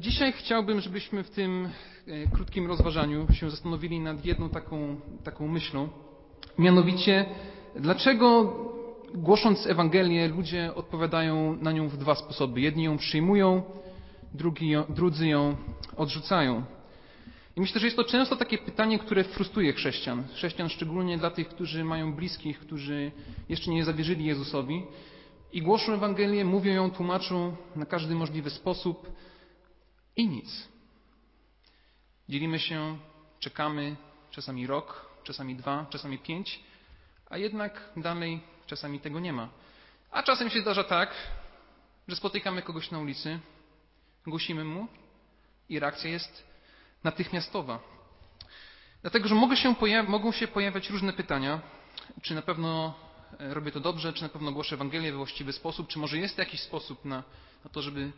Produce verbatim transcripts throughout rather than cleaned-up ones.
Dzisiaj chciałbym, żebyśmy w tym krótkim rozważaniu się zastanowili nad jedną taką, taką myślą. Mianowicie, dlaczego głosząc Ewangelię ludzie odpowiadają na nią w dwa sposoby. Jedni ją przyjmują, drugi, drudzy ją odrzucają. I myślę, że jest to często takie pytanie, które frustruje chrześcijan. Chrześcijan szczególnie dla tych, którzy mają bliskich, którzy jeszcze nie zawierzyli Jezusowi. I głoszą Ewangelię, mówią ją, tłumaczą na każdy możliwy sposób i nic. Dzielimy się, czekamy czasami rok, czasami dwa, czasami pięć, a jednak dalej czasami tego nie ma. A czasem się zdarza tak, że spotykamy kogoś na ulicy, głosimy mu i reakcja jest natychmiastowa. Dlatego, że mogą się, pojaw- mogą się pojawiać różne pytania, czy na pewno robię to dobrze, czy na pewno głoszę Ewangelię we właściwy sposób, czy może jest jakiś sposób na, na to, żeby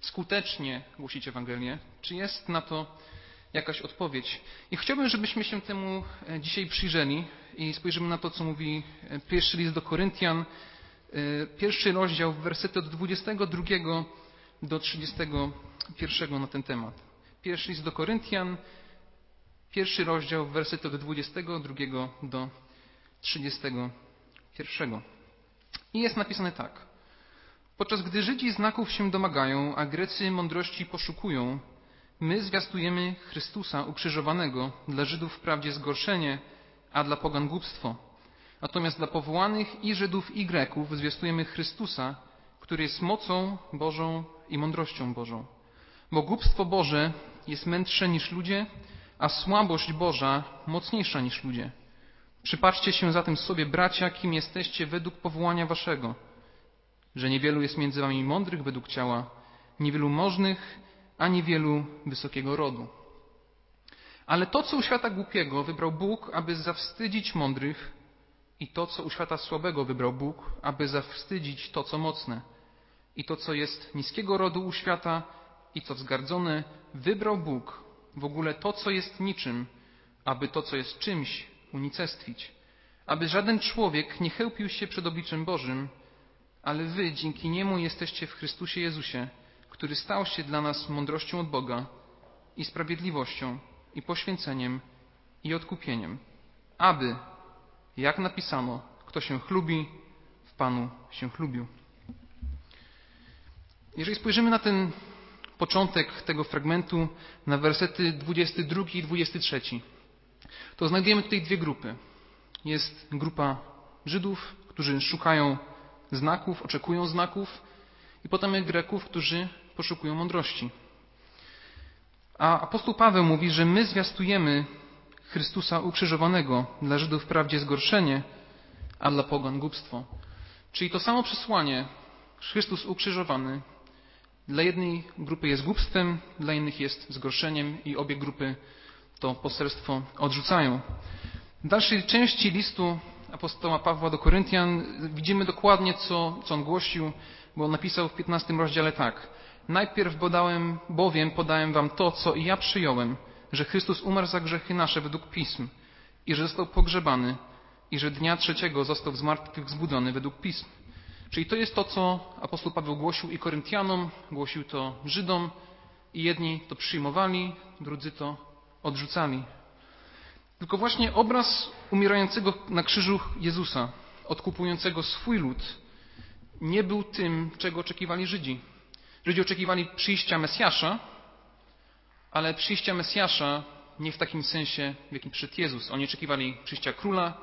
skutecznie głosić Ewangelię, czy jest na to jakaś odpowiedź. I chciałbym, żebyśmy się temu dzisiaj przyjrzeli i spojrzymy na to, co mówi pierwszy list do Koryntian, pierwszy rozdział, wersety od dwudziestego drugiego do trzydziestego pierwszego na ten temat. Pierwszy list do Koryntian, pierwszy rozdział, wersety od dwudziestego drugiego do trzydziestego pierwszego. I jest napisane tak. Podczas gdy Żydzi znaków się domagają, a Grecy mądrości poszukują, my zwiastujemy Chrystusa ukrzyżowanego, dla Żydów wprawdzie zgorszenie, a dla pogan głupstwo. Natomiast dla powołanych i Żydów i Greków zwiastujemy Chrystusa, który jest mocą Bożą i mądrością Bożą. Bo głupstwo Boże jest mędrsze niż ludzie, a słabość Boża mocniejsza niż ludzie. Przypatrzcie się zatem sobie, bracia, kim jesteście według powołania waszego, że niewielu jest między wami mądrych według ciała, niewielu możnych, ani wielu wysokiego rodu. Ale to, co u świata głupiego wybrał Bóg, aby zawstydzić mądrych, i to, co u świata słabego wybrał Bóg, aby zawstydzić to, co mocne, i to, co jest niskiego rodu u świata i co wzgardzone, wybrał Bóg, w ogóle to, co jest niczym, aby to, co jest czymś, unicestwić, aby żaden człowiek nie chełpił się przed obliczem Bożym, ale wy dzięki Niemu jesteście w Chrystusie Jezusie, który stał się dla nas mądrością od Boga i sprawiedliwością i poświęceniem i odkupieniem, aby, jak napisano, kto się chlubi, w Panu się chlubił. Jeżeli spojrzymy na ten początek tego fragmentu, na wersety dwudziesty drugi i dwudziesty trzeci, to znajdujemy tutaj dwie grupy. Jest grupa Żydów, którzy szukają znaków, oczekują znaków, i potem Greków, którzy poszukują mądrości. A apostoł Paweł mówi, że my zwiastujemy Chrystusa ukrzyżowanego, dla Żydów wprawdzie zgorszenie, a dla pogan głupstwo. Czyli to samo przesłanie, Chrystus ukrzyżowany, dla jednej grupy jest głupstwem, dla innych jest zgorszeniem i obie grupy to poselstwo odrzucają. W dalszej części listu apostoła Pawła do Koryntian widzimy dokładnie, co, co on głosił, bo napisał w piętnastym rozdziale tak. Najpierw podałem, bowiem podałem wam to, co i ja przyjąłem, że Chrystus umarł za grzechy nasze według Pism i że został pogrzebany i że dnia trzeciego został z martwych zbudzony według Pism. Czyli to jest to, co apostoł Paweł głosił i Koryntianom, głosił to Żydom i jedni to przyjmowali, drudzy to odrzucali. Tylko właśnie obraz umierającego na krzyżu Jezusa, odkupującego swój lud, nie był tym, czego oczekiwali Żydzi. Żydzi oczekiwali przyjścia Mesjasza, ale przyjścia Mesjasza nie w takim sensie, w jakim przyszedł Jezus. Oni oczekiwali przyjścia króla,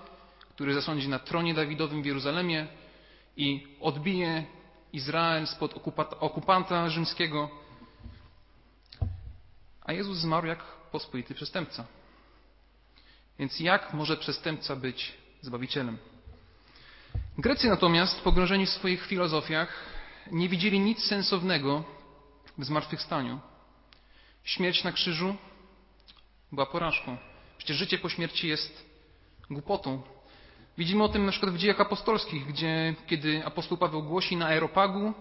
który zasądzi na tronie Dawidowym w Jerozolimie i odbije Izrael spod okupanta rzymskiego. A Jezus zmarł jak pospolity przestępca. Więc jak może przestępca być Zbawicielem? Grecy natomiast, pogrążeni w swoich filozofiach, nie widzieli nic sensownego w zmartwychwstaniu. Śmierć na krzyżu była porażką. Przecież życie po śmierci jest głupotą. Widzimy o tym na przykład w Dziejach Apostolskich, gdzie kiedy apostoł Paweł głosi na Areopagu,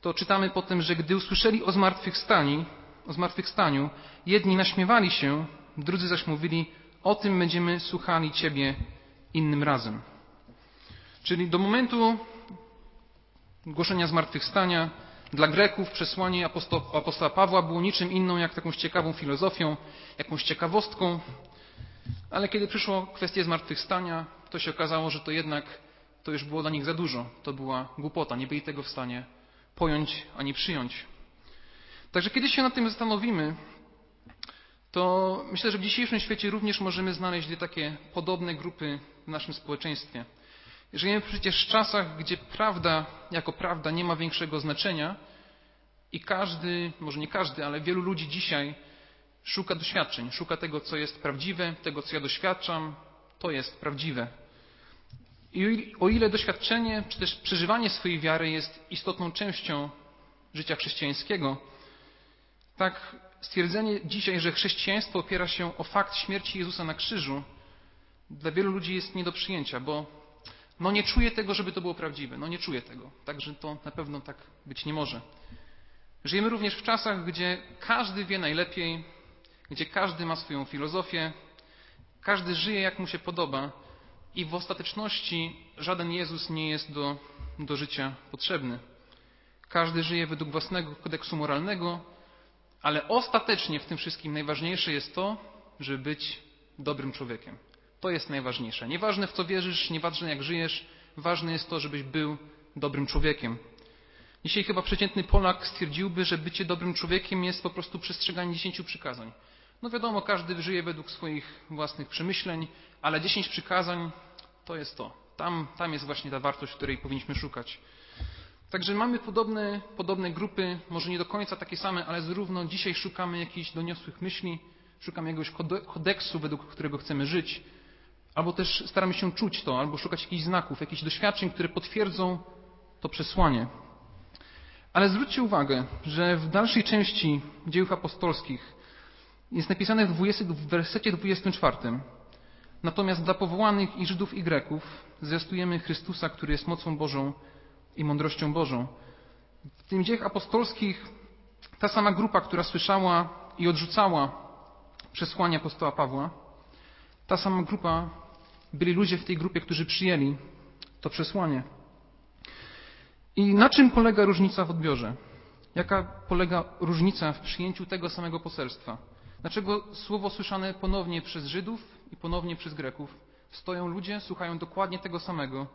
to czytamy potem, że gdy usłyszeli o zmartwychwstaniu, o zmartwychwstaniu, jedni naśmiewali się, drudzy zaś mówili: o tym będziemy słuchali Ciebie innym razem. Czyli do momentu głoszenia zmartwychwstania Dla Greków przesłanie apostoła Pawła było niczym inną jak jakąś ciekawą filozofią, jakąś ciekawostką, ale kiedy przyszło kwestie zmartwychwstania, to się okazało, że to jednak to już było dla nich za dużo. To była głupota, nie byli tego w stanie pojąć ani przyjąć. Także kiedy się nad tym zastanowimy, to myślę, że w dzisiejszym świecie również możemy znaleźć dwie takie podobne grupy w naszym społeczeństwie. Żyjemy przecież w czasach, gdzie prawda jako prawda nie ma większego znaczenia i każdy, może nie każdy, ale wielu ludzi dzisiaj szuka doświadczeń, szuka tego, co jest prawdziwe, tego, co ja doświadczam, to jest prawdziwe. I o ile doświadczenie, czy też przeżywanie swojej wiary jest istotną częścią życia chrześcijańskiego, tak stwierdzenie dzisiaj, że chrześcijaństwo opiera się o fakt śmierci Jezusa na krzyżu, dla wielu ludzi jest nie do przyjęcia, bo no nie czuję tego, żeby to było prawdziwe. No nie czuję tego. Także to na pewno tak być nie może. Żyjemy również w czasach, gdzie każdy wie najlepiej, gdzie każdy ma swoją filozofię, każdy żyje jak mu się podoba i w ostateczności żaden Jezus nie jest do, do życia potrzebny. Każdy żyje według własnego kodeksu moralnego, ale ostatecznie w tym wszystkim najważniejsze jest to, żeby być dobrym człowiekiem. To jest najważniejsze. Nieważne w co wierzysz, nieważne jak żyjesz, ważne jest to, żebyś był dobrym człowiekiem. Dzisiaj chyba przeciętny Polak stwierdziłby, że bycie dobrym człowiekiem jest po prostu przestrzeganie dziesięciu przykazań. No wiadomo, każdy żyje według swoich własnych przemyśleń, ale dziesięć przykazań to jest to. Tam, tam jest właśnie ta wartość, której powinniśmy szukać. Także mamy podobne, podobne grupy, może nie do końca takie same, ale zarówno dzisiaj szukamy jakichś doniosłych myśli, szukamy jakiegoś kodeksu, według którego chcemy żyć, albo też staramy się czuć to, albo szukać jakichś znaków, jakichś doświadczeń, które potwierdzą to przesłanie. Ale zwróćcie uwagę, że w dalszej części Dziejów Apostolskich jest napisane w wersecie dwudziestym czwartym. Natomiast dla powołanych i Żydów i Greków zwiastujemy Chrystusa, który jest mocą Bożą i mądrością Bożą. W tym Dziejach Apostolskich ta sama grupa, która słyszała i odrzucała przesłanie apostoła Pawła, ta sama grupa byli ludzie w tej grupie, którzy przyjęli to przesłanie. I na czym polega różnica w odbiorze? Jaka polega różnica w przyjęciu tego samego poselstwa? Dlaczego słowo słyszane ponownie przez Żydów i ponownie przez Greków? Stoją ludzie, słuchają dokładnie tego samego.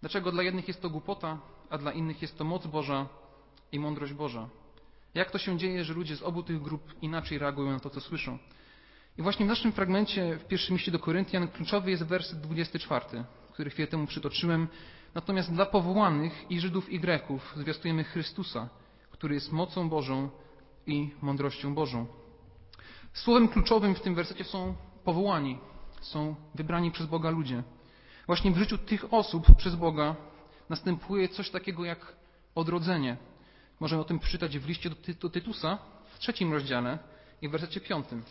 Dlaczego dla jednych jest to głupota, a dla innych jest to moc Boża i mądrość Boża? Jak to się dzieje, że ludzie z obu tych grup inaczej reagują na to, co słyszą? I właśnie w naszym fragmencie w pierwszym liście do Koryntian kluczowy jest werset dwudziesty czwarty, który chwilę temu przytoczyłem. Natomiast dla powołanych i Żydów i Greków zwiastujemy Chrystusa, który jest mocą Bożą i mądrością Bożą. Słowem kluczowym w tym wersecie są powołani, są wybrani przez Boga ludzie. Właśnie w życiu tych osób przez Boga następuje coś takiego jak odrodzenie. Możemy o tym przeczytać w liście do Tytusa w trzecim rozdziale i w wersecie piątym.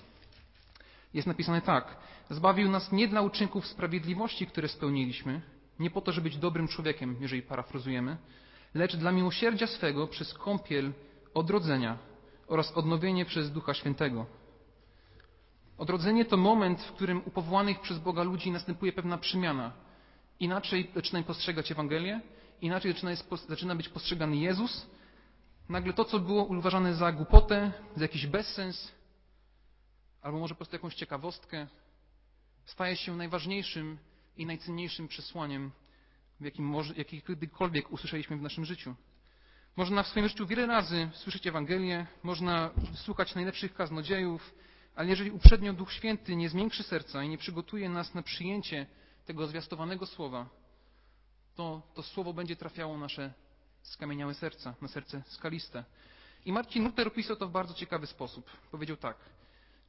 Jest napisane tak. Zbawił nas nie dla uczynków sprawiedliwości, które spełniliśmy, nie po to, żeby być dobrym człowiekiem, jeżeli parafrazujemy, lecz dla miłosierdzia swego przez kąpiel odrodzenia oraz odnowienie przez Ducha Świętego. Odrodzenie to moment, w którym u powołanych przez Boga ludzi następuje pewna przemiana. Inaczej zaczyna postrzegać Ewangelię, inaczej zaczyna, jest, zaczyna być postrzegany Jezus. Nagle to, co było uważane za głupotę, za jakiś bezsens, albo może po prostu jakąś ciekawostkę, staje się najważniejszym i najcenniejszym przesłaniem, jakim może, jakie kiedykolwiek usłyszeliśmy w naszym życiu. Można w swoim życiu wiele razy słyszeć Ewangelię, można słuchać najlepszych kaznodziejów, ale jeżeli uprzednio Duch Święty nie zmiększy serca i nie przygotuje nas na przyjęcie tego zwiastowanego słowa, to to słowo będzie trafiało nasze skamieniałe serca, na serce skaliste. I Marcin Luther opisał to w bardzo ciekawy sposób. Powiedział tak.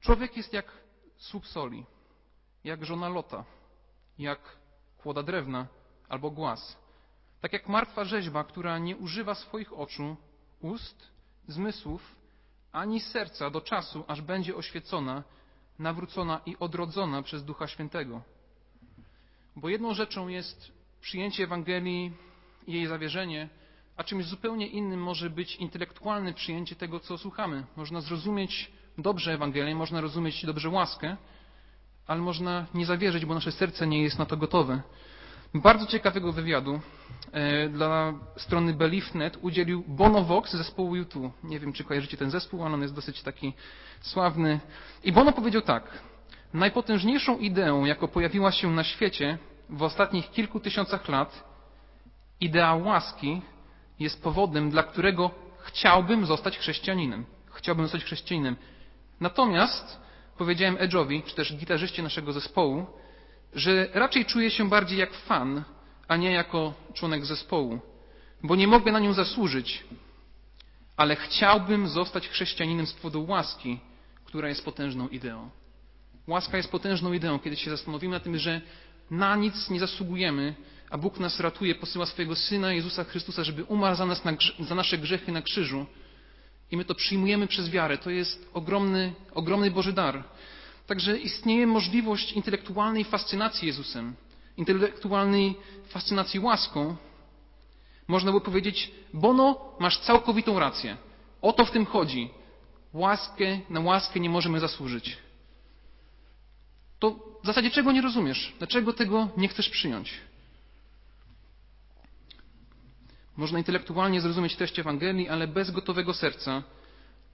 Człowiek jest jak słup soli, jak żona Lota, jak kłoda drewna albo głaz. Tak jak martwa rzeźba, która nie używa swoich oczu, ust, zmysłów, ani serca do czasu, aż będzie oświecona, nawrócona i odrodzona przez Ducha Świętego. Bo jedną rzeczą jest przyjęcie Ewangelii i jej zawierzenie, a czymś zupełnie innym może być intelektualne przyjęcie tego, co słuchamy. Można zrozumieć dobrze Ewangelię, można rozumieć dobrze łaskę, ale można nie zawierzyć, bo nasze serce nie jest na to gotowe. Bardzo ciekawego wywiadu dla strony Belief kropka net udzielił Bono Vox z zespołu U dwa. Nie wiem, czy kojarzycie ten zespół, ale on jest dosyć taki sławny. I Bono powiedział tak. Najpotężniejszą ideą, jaką pojawiła się na świecie w ostatnich kilku tysiącach lat, idea łaski jest powodem, dla którego chciałbym zostać chrześcijaninem. Chciałbym zostać chrześcijaninem. Natomiast powiedziałem Edge'owi, czy też gitarzyście naszego zespołu, że raczej czuję się bardziej jak fan, a nie jako członek zespołu, bo nie mogę na nią zasłużyć, ale chciałbym zostać chrześcijaninem z powodu łaski, która jest potężną ideą. Łaska jest potężną ideą, kiedy się zastanowimy na tym, że na nic nie zasługujemy, a Bóg nas ratuje, posyła swojego Syna Jezusa Chrystusa, żeby umarł za nas, na, za nasze grzechy na krzyżu. I my to przyjmujemy przez wiarę. To jest ogromny, ogromny Boży dar. Także istnieje możliwość intelektualnej fascynacji Jezusem, intelektualnej fascynacji łaską. Można by powiedzieć, Bono, masz całkowitą rację. O to w tym chodzi. Łaskę, na łaskę nie możemy zasłużyć. To w zasadzie czego nie rozumiesz? Dlaczego tego nie chcesz przyjąć? Można intelektualnie zrozumieć treść Ewangelii, ale bez gotowego serca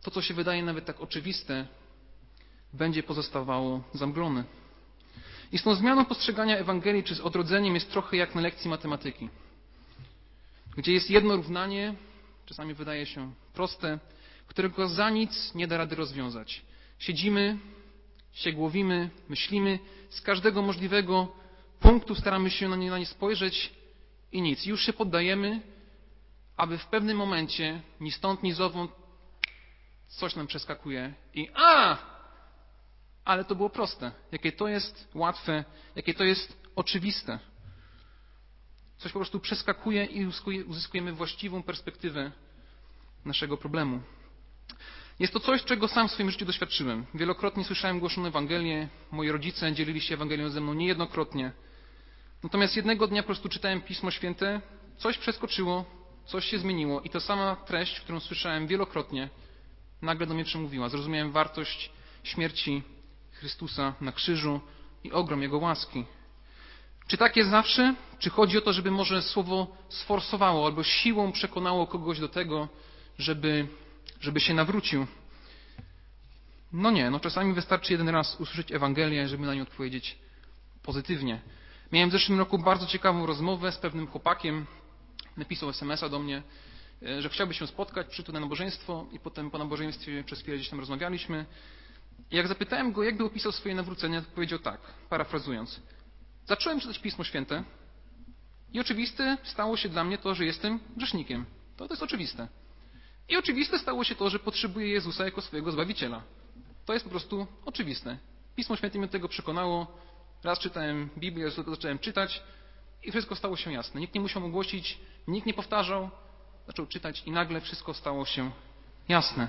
to, co się wydaje nawet tak oczywiste, będzie pozostawało zamglone. I z tą zmianą postrzegania Ewangelii czy z odrodzeniem jest trochę jak na lekcji matematyki, gdzie jest jedno równanie, czasami wydaje się proste, którego za nic nie da rady rozwiązać. Siedzimy, się głowimy, myślimy, z każdego możliwego punktu staramy się na nie, na nie spojrzeć i nic. Już się poddajemy, aby w pewnym momencie ni stąd, ni zowąd coś nam przeskakuje i a! Ale to było proste. Jakie to jest łatwe, jakie to jest oczywiste. Coś po prostu przeskakuje i uzyskujemy właściwą perspektywę naszego problemu. Jest to coś, czego sam w swoim życiu doświadczyłem. Wielokrotnie słyszałem głoszone Ewangelię. Moi rodzice dzielili się Ewangelią ze mną niejednokrotnie. Natomiast jednego dnia po prostu czytałem Pismo Święte. Coś przeskoczyło, coś się zmieniło. I ta sama treść, którą słyszałem wielokrotnie, nagle do mnie przemówiła. Zrozumiałem wartość śmierci Chrystusa na krzyżu i ogrom Jego łaski. Czy tak jest zawsze? Czy chodzi o to, żeby może słowo sforsowało albo siłą przekonało kogoś do tego, żeby, żeby się nawrócił? No nie, no czasami wystarczy jeden raz usłyszeć Ewangelię, żeby na nią odpowiedzieć pozytywnie. Miałem w zeszłym roku bardzo ciekawą rozmowę z pewnym chłopakiem. Napisał es em es a do mnie, że chciałby się spotkać, przyszedł na nabożeństwo i potem po nabożeństwie przez chwilę gdzieś tam rozmawialiśmy. I jak zapytałem go, jakby opisał swoje nawrócenie, to powiedział tak, parafrazując. Zacząłem czytać Pismo Święte i oczywiste stało się dla mnie to, że jestem grzesznikiem. To, to jest oczywiste. I oczywiste stało się to, że potrzebuję Jezusa jako swojego Zbawiciela. To jest po prostu oczywiste. Pismo Święte mnie do tego przekonało. Raz czytałem Biblię, zacząłem czytać i wszystko stało się jasne. Nikt nie musiał ogłosić, nikt nie powtarzał. Zaczął czytać i nagle wszystko stało się jasne.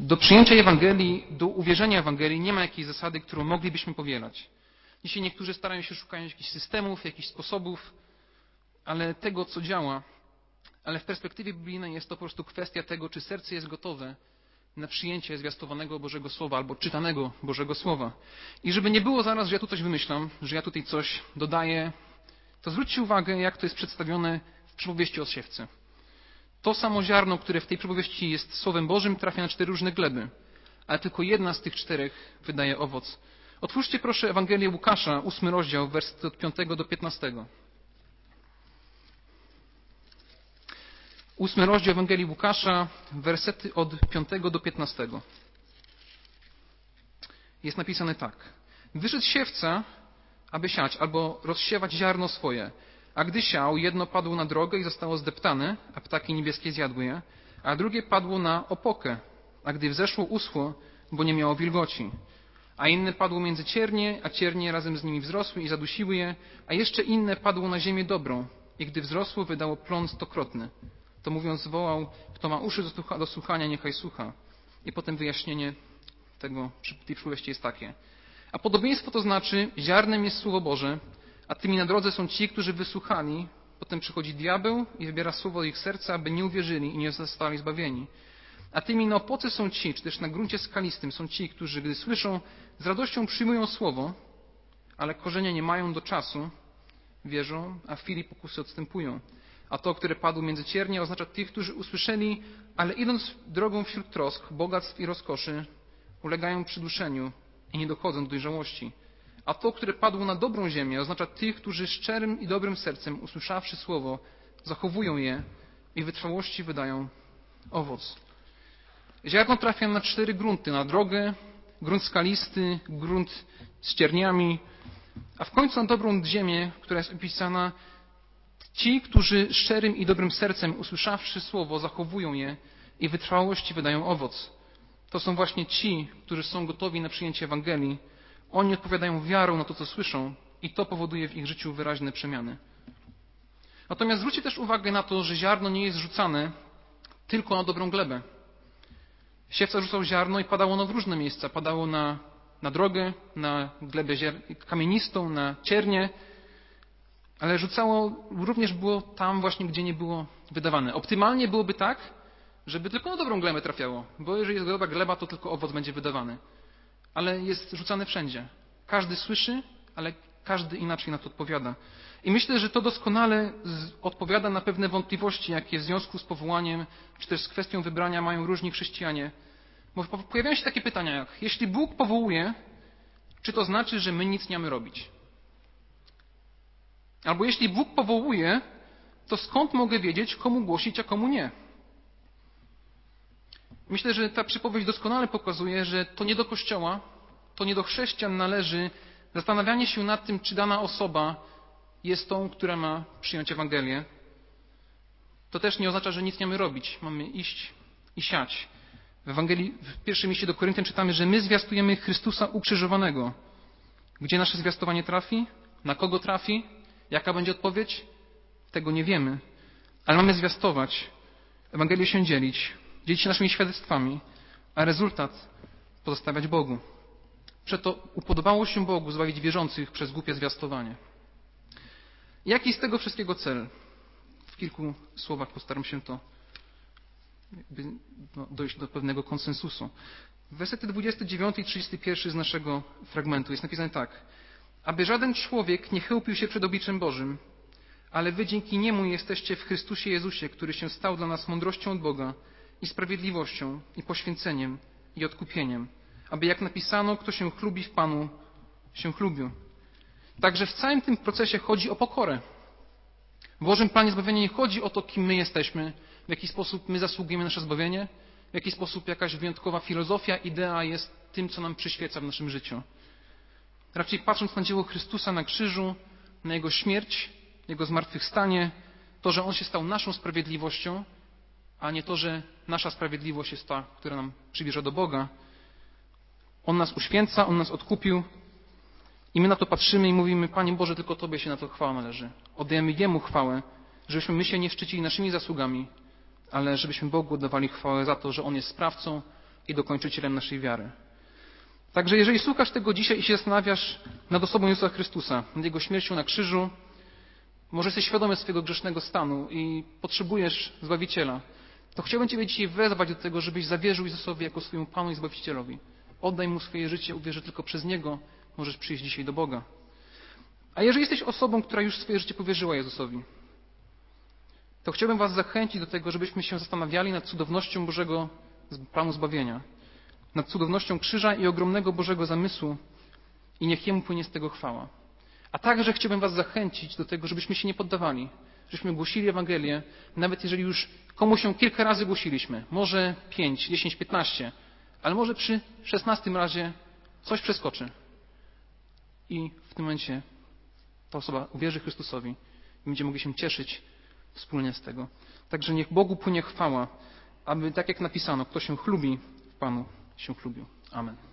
Do przyjęcia Ewangelii, do uwierzenia Ewangelii nie ma jakiejś zasady, którą moglibyśmy powielać. Dzisiaj niektórzy starają się szukać jakichś systemów, jakichś sposobów, ale tego, co działa. Ale w perspektywie biblijnej jest to po prostu kwestia tego, czy serce jest gotowe na przyjęcie zwiastowanego Bożego Słowa albo czytanego Bożego Słowa. I żeby nie było zaraz, że ja tu coś wymyślam, że ja tutaj coś dodaję, to zwróćcie uwagę, jak to jest przedstawione w przypowieści o siewcy. To samo ziarno, które w tej przypowieści jest Słowem Bożym, trafia na cztery różne gleby, ale tylko jedna z tych czterech wydaje owoc. Otwórzcie proszę Ewangelię Łukasza, ósmy rozdział, wersety od piątego do piętnastego. Ósmy rozdział Ewangelii Łukasza, wersety od piątego do piętnastego. Jest napisane tak. Wyszedł siewca, aby siać, albo rozsiewać ziarno swoje. A gdy siał, jedno padło na drogę i zostało zdeptane, a ptaki niebieskie zjadły je, a drugie padło na opokę, a gdy wzeszło, uschło, bo nie miało wilgoci. A inne padło między ciernie, a ciernie razem z nimi wzrosły i zadusiły je, a jeszcze inne padło na ziemię dobrą i gdy wzrosło, wydało plon stokrotny. To mówiąc wołał, kto ma uszy do słuchania, niechaj słucha. I potem wyjaśnienie tego, tej przypowieści jest takie. A podobieństwo to znaczy, ziarnem jest Słowo Boże, a tymi na drodze są ci, którzy wysłuchali. Potem przychodzi diabeł i wybiera słowo ich serca, aby nie uwierzyli i nie zostali zbawieni. A tymi na opoce są ci, czy też na gruncie skalistym są ci, którzy, gdy słyszą, z radością przyjmują słowo, ale korzenie nie mają do czasu, wierzą, a w chwili pokusy odstępują. A to, które padło między ciernie, oznacza tych, którzy usłyszeli, ale idąc drogą wśród trosk, bogactw i rozkoszy, ulegają przyduszeniu i nie dochodzą do dojrzałości. A to, które padło na dobrą ziemię, oznacza tych, którzy szczerym i dobrym sercem, usłyszawszy słowo, zachowują je i wytrwałości wydają owoc. Ziarno trafia na cztery grunty, na drogę, grunt skalisty, grunt z cierniami, a w końcu na dobrą ziemię, która jest opisana. Ci, którzy szczerym i dobrym sercem, usłyszawszy słowo, zachowują je i wytrwałości wydają owoc. To są właśnie ci, którzy są gotowi na przyjęcie Ewangelii. Oni odpowiadają wiarą na to, co słyszą i to powoduje w ich życiu wyraźne przemiany. Natomiast zwróćcie też uwagę na to, że ziarno nie jest rzucane tylko na dobrą glebę. Siewca rzucał ziarno i padało ono w różne miejsca. Padało na, na drogę, na glebę kamienistą, na ciernie, ale rzucało również było tam właśnie, gdzie nie było wydawane. Optymalnie byłoby tak, żeby tylko na dobrą glebę trafiało, bo jeżeli jest dobra gleba, to tylko owoc będzie wydawany. Ale jest rzucane wszędzie. Każdy słyszy, ale każdy inaczej na to odpowiada. I myślę, że to doskonale odpowiada na pewne wątpliwości, jakie w związku z powołaniem, czy też z kwestią wybrania mają różni chrześcijanie. Bo pojawiają się takie pytania jak, jeśli Bóg powołuje, czy to znaczy, że my nic nie mamy robić? Albo jeśli Bóg powołuje, to skąd mogę wiedzieć, komu głosić, a komu nie? Myślę, że ta przypowiedź doskonale pokazuje, że to nie do Kościoła, to nie do chrześcijan należy zastanawianie się nad tym, czy dana osoba jest tą, która ma przyjąć Ewangelię. To też nie oznacza, że nic nie mamy robić. Mamy iść i siać. W Ewangelii, w pierwszym liście do Koryntian czytamy, że my zwiastujemy Chrystusa ukrzyżowanego. Gdzie nasze zwiastowanie trafi? Na kogo trafi? Jaka będzie odpowiedź? Tego nie wiemy. Ale mamy zwiastować, Ewangelię się dzielić, dzielić się naszymi świadectwami, a rezultat pozostawiać Bogu. Przeto upodobało się Bogu zbawić wierzących przez głupie zwiastowanie. Jaki z tego wszystkiego cel? W kilku słowach postaram się to jakby dojść do pewnego konsensusu. Wersety dwudziesty dziewiąty i trzydziesty pierwszy z naszego fragmentu jest napisane tak. Aby żaden człowiek nie chełpił się przed obliczem Bożym, ale wy dzięki Niemu jesteście w Chrystusie Jezusie, który się stał dla nas mądrością od Boga i sprawiedliwością, i poświęceniem, i odkupieniem, aby jak napisano, kto się chlubi w Panu, się chlubił. Także w całym tym procesie chodzi o pokorę. W Bożym planie zbawienia nie chodzi o to, kim my jesteśmy, w jaki sposób my zasługujemy na nasze zbawienie, w jaki sposób jakaś wyjątkowa filozofia, idea jest tym, co nam przyświeca w naszym życiu. Raczej patrząc na dzieło Chrystusa na krzyżu, na Jego śmierć, Jego zmartwychwstanie, to, że On się stał naszą sprawiedliwością, a nie to, że nasza sprawiedliwość jest ta, która nam przybierze do Boga. On nas uświęca, On nas odkupił i my na to patrzymy i mówimy, Panie Boże, tylko Tobie się na to chwała należy. Oddajemy Jemu chwałę, żebyśmy my się nie szczycili naszymi zasługami, ale żebyśmy Bogu oddawali chwałę za to, że On jest sprawcą i dokończycielem naszej wiary. Także jeżeli słuchasz tego dzisiaj i się zastanawiasz nad osobą Jezusa Chrystusa, nad Jego śmiercią na krzyżu, może jesteś świadomy swojego grzesznego stanu i potrzebujesz Zbawiciela, to chciałbym Ciebie dzisiaj wezwać do tego, żebyś zawierzył Jezusowi jako swojemu Panu i Zbawicielowi. Oddaj Mu swoje życie, uwierz, że tylko przez Niego możesz przyjść dzisiaj do Boga. A jeżeli jesteś osobą, która już swoje życie powierzyła Jezusowi, to chciałbym Was zachęcić do tego, żebyśmy się zastanawiali nad cudownością Bożego planu zbawienia, nad cudownością krzyża i ogromnego Bożego zamysłu i niech Jemu płynie z tego chwała. A także chciałbym Was zachęcić do tego, żebyśmy się nie poddawali, żebyśmy głosili Ewangelię, nawet jeżeli już komuś ją kilka razy głosiliśmy, może pięć, dziesięć, piętnaście, ale może przy szesnastym razie coś przeskoczy. I w tym momencie ta osoba uwierzy Chrystusowi i będziemy mogli się cieszyć wspólnie z tego. Także niech Bogu płynie chwała, aby tak jak napisano, kto się chlubi w Panu, się chlubił. Amen.